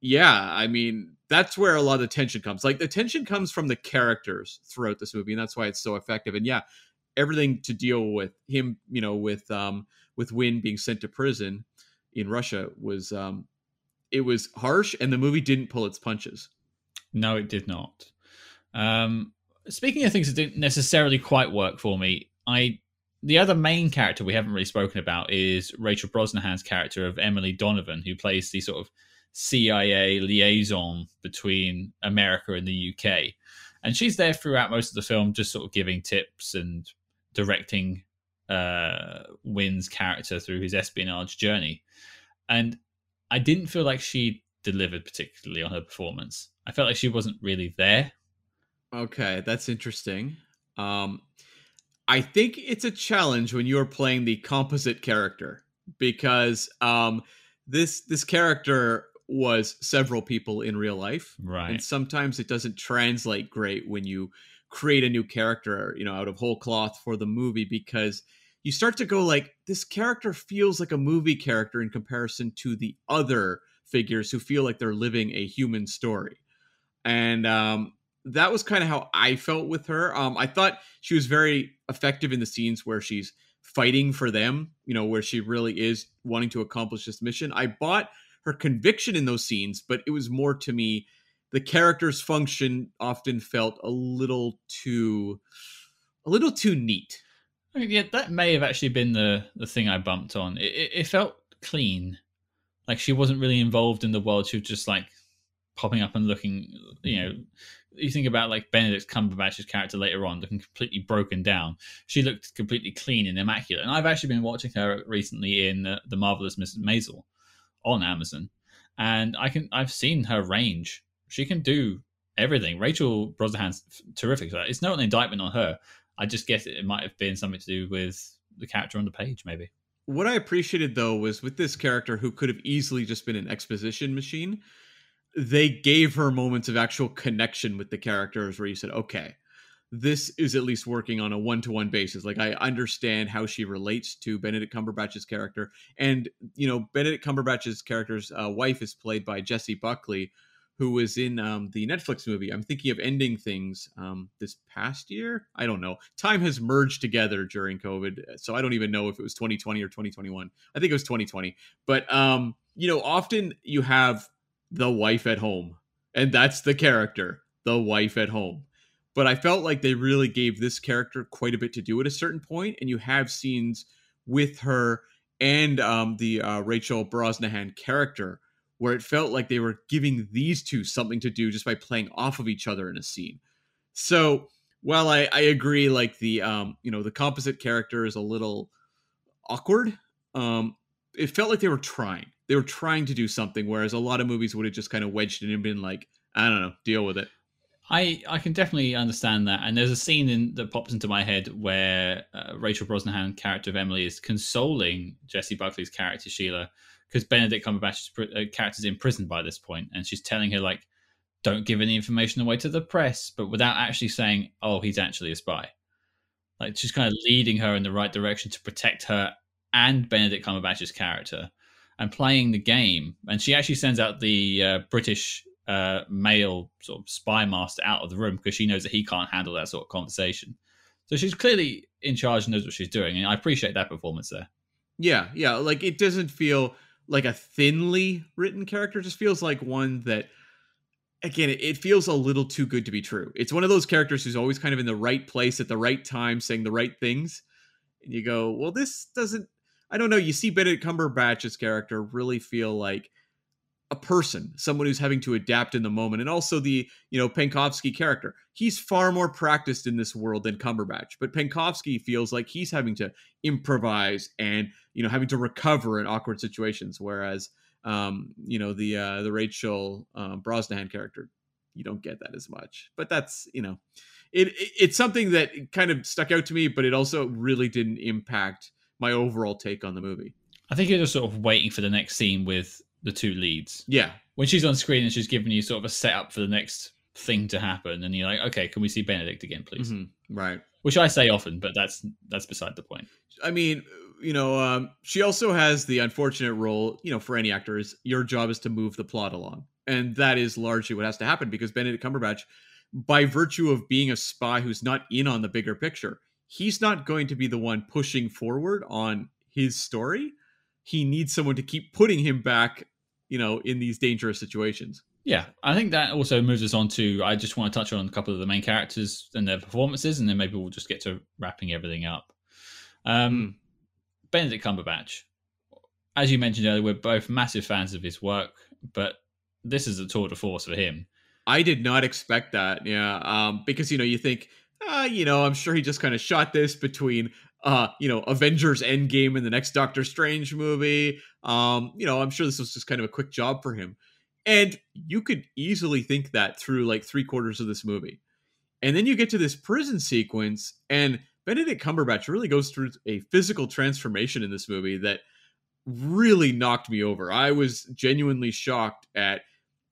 yeah, I mean, that's where a lot of tension comes. Like, the tension comes from the characters throughout this movie, and that's why it's so effective. And yeah, everything to deal with him, you know, with um, with Wynne being sent to prison in Russia was, um, it was harsh, and the movie didn't pull its punches. No, it did not. Um, speaking of things that didn't necessarily quite work for me, I, the other main character we haven't really spoken about is Rachel Brosnahan's character of Emily Donovan, who plays the sort of C I A liaison between America and the U K. And she's there throughout most of the film, just sort of giving tips and directing uh Wynne's character through his espionage journey. And I didn't feel like she delivered particularly on her performance. I felt like she wasn't really there. Okay, that's interesting. Um, I think it's a challenge when you're playing the composite character, because um, this this character was several people in real life. Right. And sometimes it doesn't translate great when you create a new character, you know, out of whole cloth for the movie, because you start to go like, this character feels like a movie character in comparison to the other figures who feel like they're living a human story. And um, that was kind of how I felt with her. Um, I thought she was very effective in the scenes where she's fighting for them, you know, where she really is wanting to accomplish this mission. I bought her conviction in those scenes, but it was more to me the character's function often felt a little too, a little too neat. Yeah, that may have actually been the, the thing I bumped on. It, it, it felt clean. Like she wasn't really involved in the world. She was just like popping up and looking, you know, you think about like Benedict Cumberbatch's character later on looking completely broken down. She looked completely clean and immaculate. And I've actually been watching her recently in uh, The Marvelous Missus Maisel on Amazon. And I can, I've seen her range. She can do everything. Rachel Brosnahan's terrific. It's not an indictment on her. I just guess it might have been something to do with the character on the page, maybe. What I appreciated, though, was with this character who could have easily just been an exposition machine, they gave her moments of actual connection with the characters where you said, okay, this is at least working on a one-to-one basis. Like, I understand how she relates to Benedict Cumberbatch's character. And, you know, Benedict Cumberbatch's character's uh, wife is played by Jesse Buckley, who was in um, the Netflix movie, I'm thinking of Ending Things, um, this past year? I don't know. Time has merged together during COVID, so I don't even know if it was twenty twenty or twenty twenty-one. I think it was twenty twenty. But, um, you know, often you have the wife at home, and that's the character, the wife at home. But I felt like they really gave this character quite a bit to do at a certain point, and you have scenes with her and um, the uh, Rachel Brosnahan character where it felt like they were giving these two something to do just by playing off of each other in a scene. So while I, I agree, like the, um, you know, the composite character is a little awkward. Um, it felt like they were trying, they were trying to do something. Whereas a lot of movies would have just kind of wedged it and been like, I don't know, deal with it. I, I can definitely understand that. And there's a scene in, that pops into my head where uh, Rachel Brosnahan's character of Emily is consoling Jesse Buckley's character, Sheila, because Benedict Cumberbatch's character is in prison by this point, and she's telling her, like, don't give any information away to the press, but without actually saying, oh, he's actually a spy. Like, she's kind of leading her in the right direction to protect her and Benedict Cumberbatch's character and playing the game. And she actually sends out the uh, British uh, male sort of spy master out of the room because she knows that he can't handle that sort of conversation. So she's clearly in charge and knows what she's doing, and I appreciate that performance there. Yeah, yeah. Like, it doesn't feel like a thinly written character. Just feels like one that, again, it feels a little too good to be true. It's one of those characters who's always kind of in the right place at the right time, saying the right things. And you go, well, this doesn't, I don't know. You see Benedict Cumberbatch's character really feel like a person, someone who's having to adapt in the moment. And also the, you know, Penkovsky character, he's far more practiced in this world than Cumberbatch, but Penkovsky feels like he's having to improvise and, you know, having to recover in awkward situations. Whereas, um, you know, the, uh, the Rachel um, Brosnahan character, you don't get that as much, but that's, you know, it, it it's something that kind of stuck out to me, but it also really didn't impact my overall take on the movie. I think you're just sort of waiting for the next scene with the two leads. Yeah. When she's on screen and she's giving you sort of a setup for the next thing to happen, and you're like, okay, can we see Benedict again, please? Mm-hmm. Right. Which I say often, but that's that's beside the point. I mean, you know, um, she also has the unfortunate role, you know, for any actor, is your job is to move the plot along. And that is largely what has to happen, because Benedict Cumberbatch, by virtue of being a spy who's not in on the bigger picture, he's not going to be the one pushing forward on his story. He needs someone to keep putting him back, you know, in these dangerous situations. Yeah, I think that also moves us on to, I just want to touch on a couple of the main characters and their performances, and then maybe we'll just get to wrapping everything up. Um, mm. Benedict Cumberbatch. As you mentioned earlier, we're both massive fans of his work, but this is a tour de force for him. I did not expect that, yeah, um, because, you know, you think, uh, you know, I'm sure he just kind of shot this between Uh, you know, Avengers Endgame and the next Doctor Strange movie. Um, you know, I'm sure this was just kind of a quick job for him. And you could easily think that through like three quarters of this movie. And then you get to this prison sequence, and Benedict Cumberbatch really goes through a physical transformation in this movie that really knocked me over. I was genuinely shocked at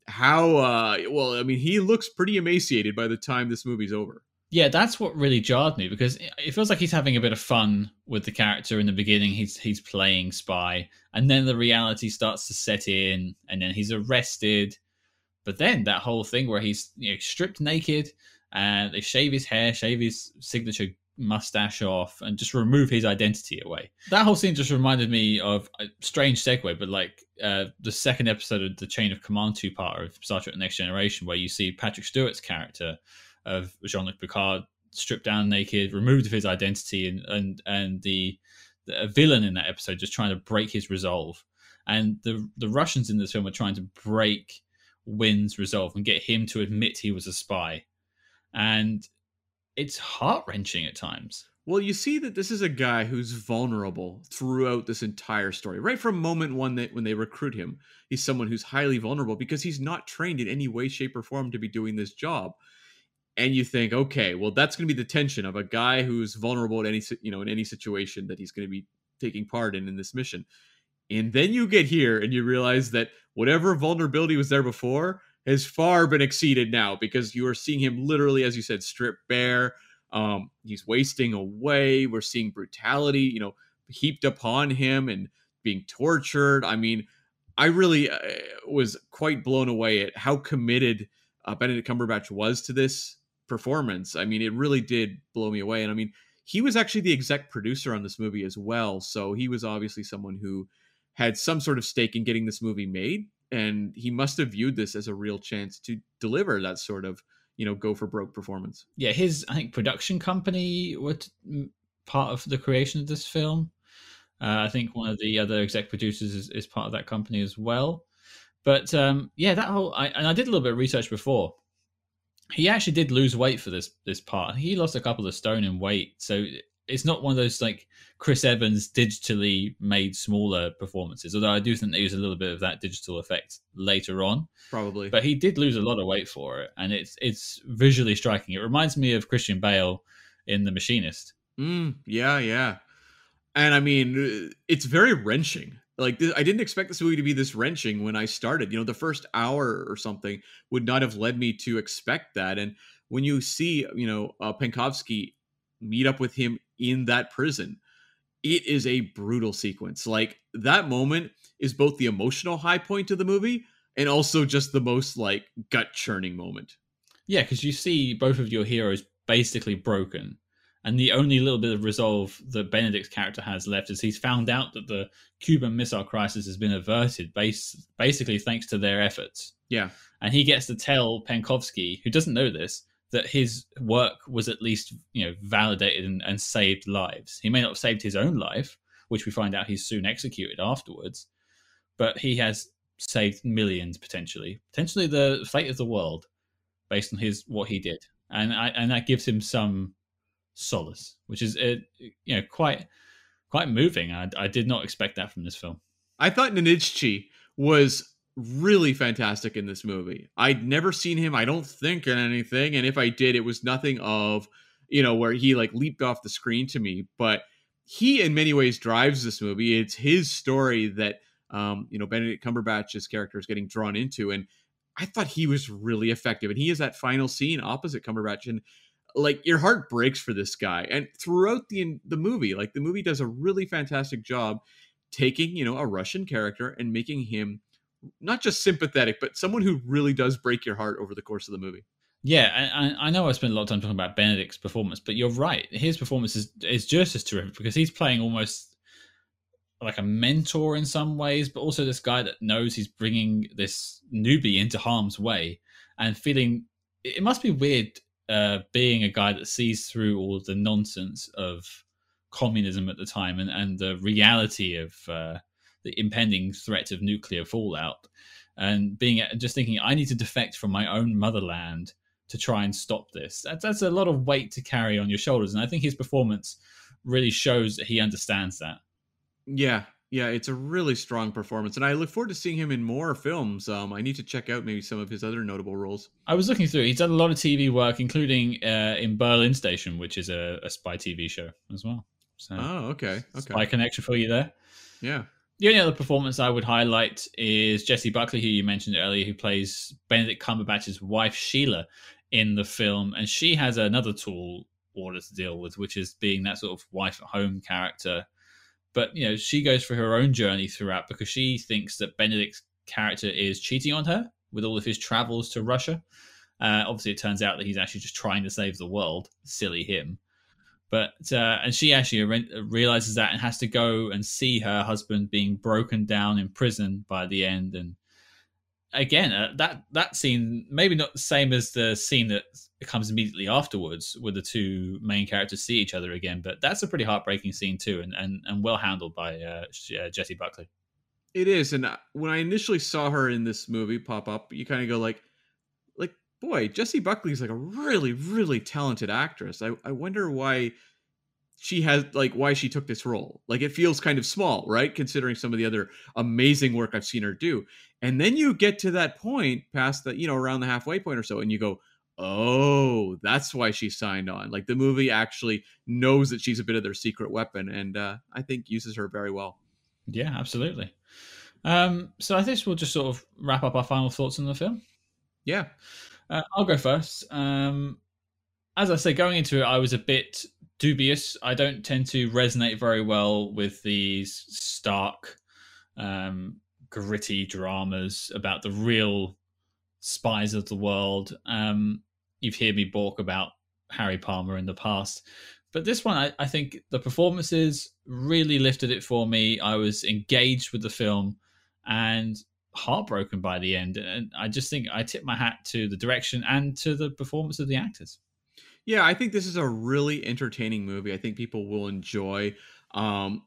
how, uh, well, I mean, he looks pretty emaciated by the time this movie's over. Yeah, that's what really jarred me, because it feels like he's having a bit of fun with the character in the beginning. He's he's playing spy, and then the reality starts to set in, and then he's arrested. But then that whole thing where he's, you know, stripped naked, and they shave his hair, shave his signature mustache off and just remove his identity away. That whole scene just reminded me of a strange segue, but like uh, the second episode of the Chain of Command two-parter of Star Trek: The Next Generation, where you see Patrick Stewart's character of Jean-Luc Picard stripped down naked, removed of his identity, and and and the, the villain in that episode just trying to break his resolve. And the the Russians in this film are trying to break Wynne's resolve and get him to admit he was a spy. And it's heart-wrenching at times. Well, you see that this is a guy who's vulnerable throughout this entire story. Right from moment one that when they recruit him, he's someone who's highly vulnerable because he's not trained in any way, shape, or form to be doing this job. And you think, okay, well, that's going to be the tension of a guy who's vulnerable in any, you know, in any situation that he's going to be taking part in in this mission. And then you get here and you realize that whatever vulnerability was there before has far been exceeded now, because you are seeing him literally, as you said, stripped bare. Um, he's wasting away. We're seeing brutality, you know, heaped upon him and being tortured. I mean, I really uh, was quite blown away at how committed uh, Benedict Cumberbatch was to this performance. I mean, it really did blow me away. And I mean, he was actually the exec producer on this movie as well. So he was obviously someone who had some sort of stake in getting this movie made. And he must have viewed this as a real chance to deliver that sort of, you know, go for broke performance. Yeah, his, I think, production company were part of the creation of this film. Uh, I think one of the other exec producers is, is part of that company as well. But um, yeah, that whole, I, and I did a little bit of research before. He actually did lose weight for this this part. He lost a couple of stone in weight. So it's not one of those like Chris Evans digitally made smaller performances, although I do think they use a little bit of that digital effect later on. Probably. But he did lose a lot of weight for it, and it's it's visually striking. It reminds me of Christian Bale in The Machinist. Mm, yeah, yeah. And I mean, it's very wrenching. Like, I didn't expect this movie to be this wrenching when I started. You know, the first hour or something would not have led me to expect that. And when you see, you know, uh, Penkovsky meet up with him in that prison, it is a brutal sequence. Like, that moment is both the emotional high point of the movie and also just the most like gut churning moment. Yeah, because you see both of your heroes basically broken, and the only little bit of resolve that Benedict's character has left is he's found out that the Cuban Missile Crisis has been averted base basically thanks to their efforts. Yeah, and he gets to tell Penkovsky, who doesn't know this, that his work was at least, you know, validated and, and saved lives. He may not have saved his own life, which we find out he's soon executed afterwards, but he has saved millions, potentially, potentially the fate of the world, based on his what he did, and I, and that gives him some solace, which is uh, you know quite quite moving. I, I did not expect that from this film. I thought Nenichchi was really fantastic in this movie. I'd never seen him, I don't think, in anything, and if I did, it was nothing of, you know, where he like leaped off the screen to me. But he, in many ways, drives this movie. It's his story that um, you know, Benedict Cumberbatch's character is getting drawn into, and I thought he was really effective. And he is that final scene opposite Cumberbatch, and like your heart breaks for this guy. And throughout the the movie, like the movie does a really fantastic job taking, you know, a Russian character and making him not just sympathetic, but someone who really does break your heart over the course of the movie. Yeah, I, I know I spent a lot of time talking about Benedict's performance, but you're right. His performance is, is just as terrific, because he's playing almost like a mentor in some ways, but also this guy that knows he's bringing this newbie into harm's way, and feeling it must be weird uh, being a guy that sees through all the nonsense of communism at the time and, and the reality of Uh, the impending threat of nuclear fallout, and being just thinking, I need to defect from my own motherland to try and stop this. That's, that's a lot of weight to carry on your shoulders. And I think his performance really shows that he understands that. Yeah. Yeah. It's a really strong performance, and I look forward to seeing him in more films. Um, I need to check out maybe some of his other notable roles. I was looking through, he's done a lot of T V work, including uh, in Berlin Station, which is a, a spy T V show as well. So oh, okay. Okay. Spy connection for you there. Yeah. The only other performance I would highlight is Jesse Buckley, who you mentioned earlier, who plays Benedict Cumberbatch's wife, Sheila, in the film. And she has another tall order to deal with, which is being that sort of wife at home character. But, you know, she goes through her own journey throughout, because she thinks that Benedict's character is cheating on her with all of his travels to Russia. Uh, obviously, it turns out that he's actually just trying to save the world. Silly him. But uh, and she actually re- realizes that and has to go and see her husband being broken down in prison by the end. And again, uh, that that scene, maybe not the same as the scene that comes immediately afterwards where the two main characters see each other again, but that's a pretty heartbreaking scene too, and and, and well handled by uh, Jesse Buckley. It is, and when I initially saw her in this movie pop up, you kind of go like, like boy, Jesse Buckley is like a really, really talented actress. I, I wonder why she has like why she took this role. Like it feels kind of small, right? Considering some of the other amazing work I've seen her do. And then you get to that point, past the you know around the halfway point or so, and you go, oh, that's why she signed on. Like the movie actually knows that she's a bit of their secret weapon, and uh, I think uses her very well. Yeah, absolutely. Um, so I think we'll just sort of wrap up our final thoughts on the film. Yeah. Uh, I'll go first. Um, as I say, going into it, I was a bit dubious. I don't tend to resonate very well with these stark, um, gritty dramas about the real spies of the world. Um, you've heard me balk about Harry Palmer in the past. But this one, I, I think the performances really lifted it for me. I was engaged with the film and heartbroken by the end. And I just think I tip my hat to the direction and to the performance of the actors. Yeah, I think this is a really entertaining movie. I think people will enjoy. Um,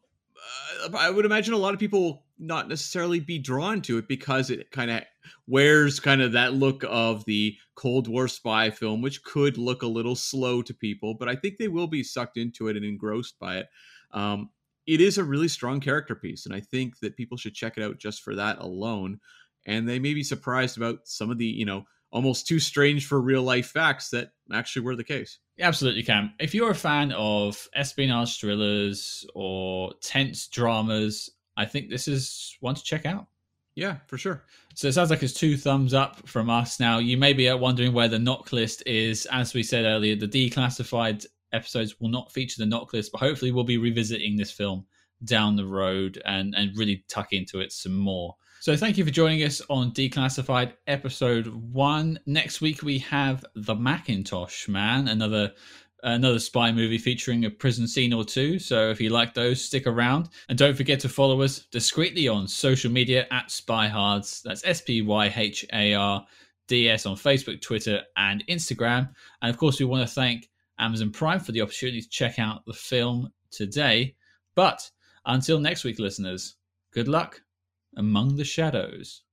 I would imagine a lot of people will not necessarily be drawn to it because it kind of wears kind of that look of the Cold War spy film, which could look a little slow to people, but I think they will be sucked into it and engrossed by it. Um, it is a really strong character piece, and I think that people should check it out just for that alone. And they may be surprised about some of the, you know, almost too strange for real life facts that actually were the case. Absolutely, Cam. If you're a fan of espionage thrillers or tense dramas, I think this is one to check out. Yeah, for sure. So it sounds like it's two thumbs up from us. Now, you may be wondering where the knock list is. As we said earlier, the declassified episodes will not feature the knock list, but hopefully we'll be revisiting this film down the road and, and really tuck into it some more. So thank you for joining us on Declassified episode one. Next week, we have The Macintosh Man, another another spy movie featuring a prison scene or two. So if you like those, stick around. And don't forget to follow us discreetly on social media at Spy Hards. That's S P Y H A R D S on Facebook, Twitter, and Instagram. And of course, we want to thank Amazon Prime for the opportunity to check out the film today. But until next week, listeners, good luck among the shadows.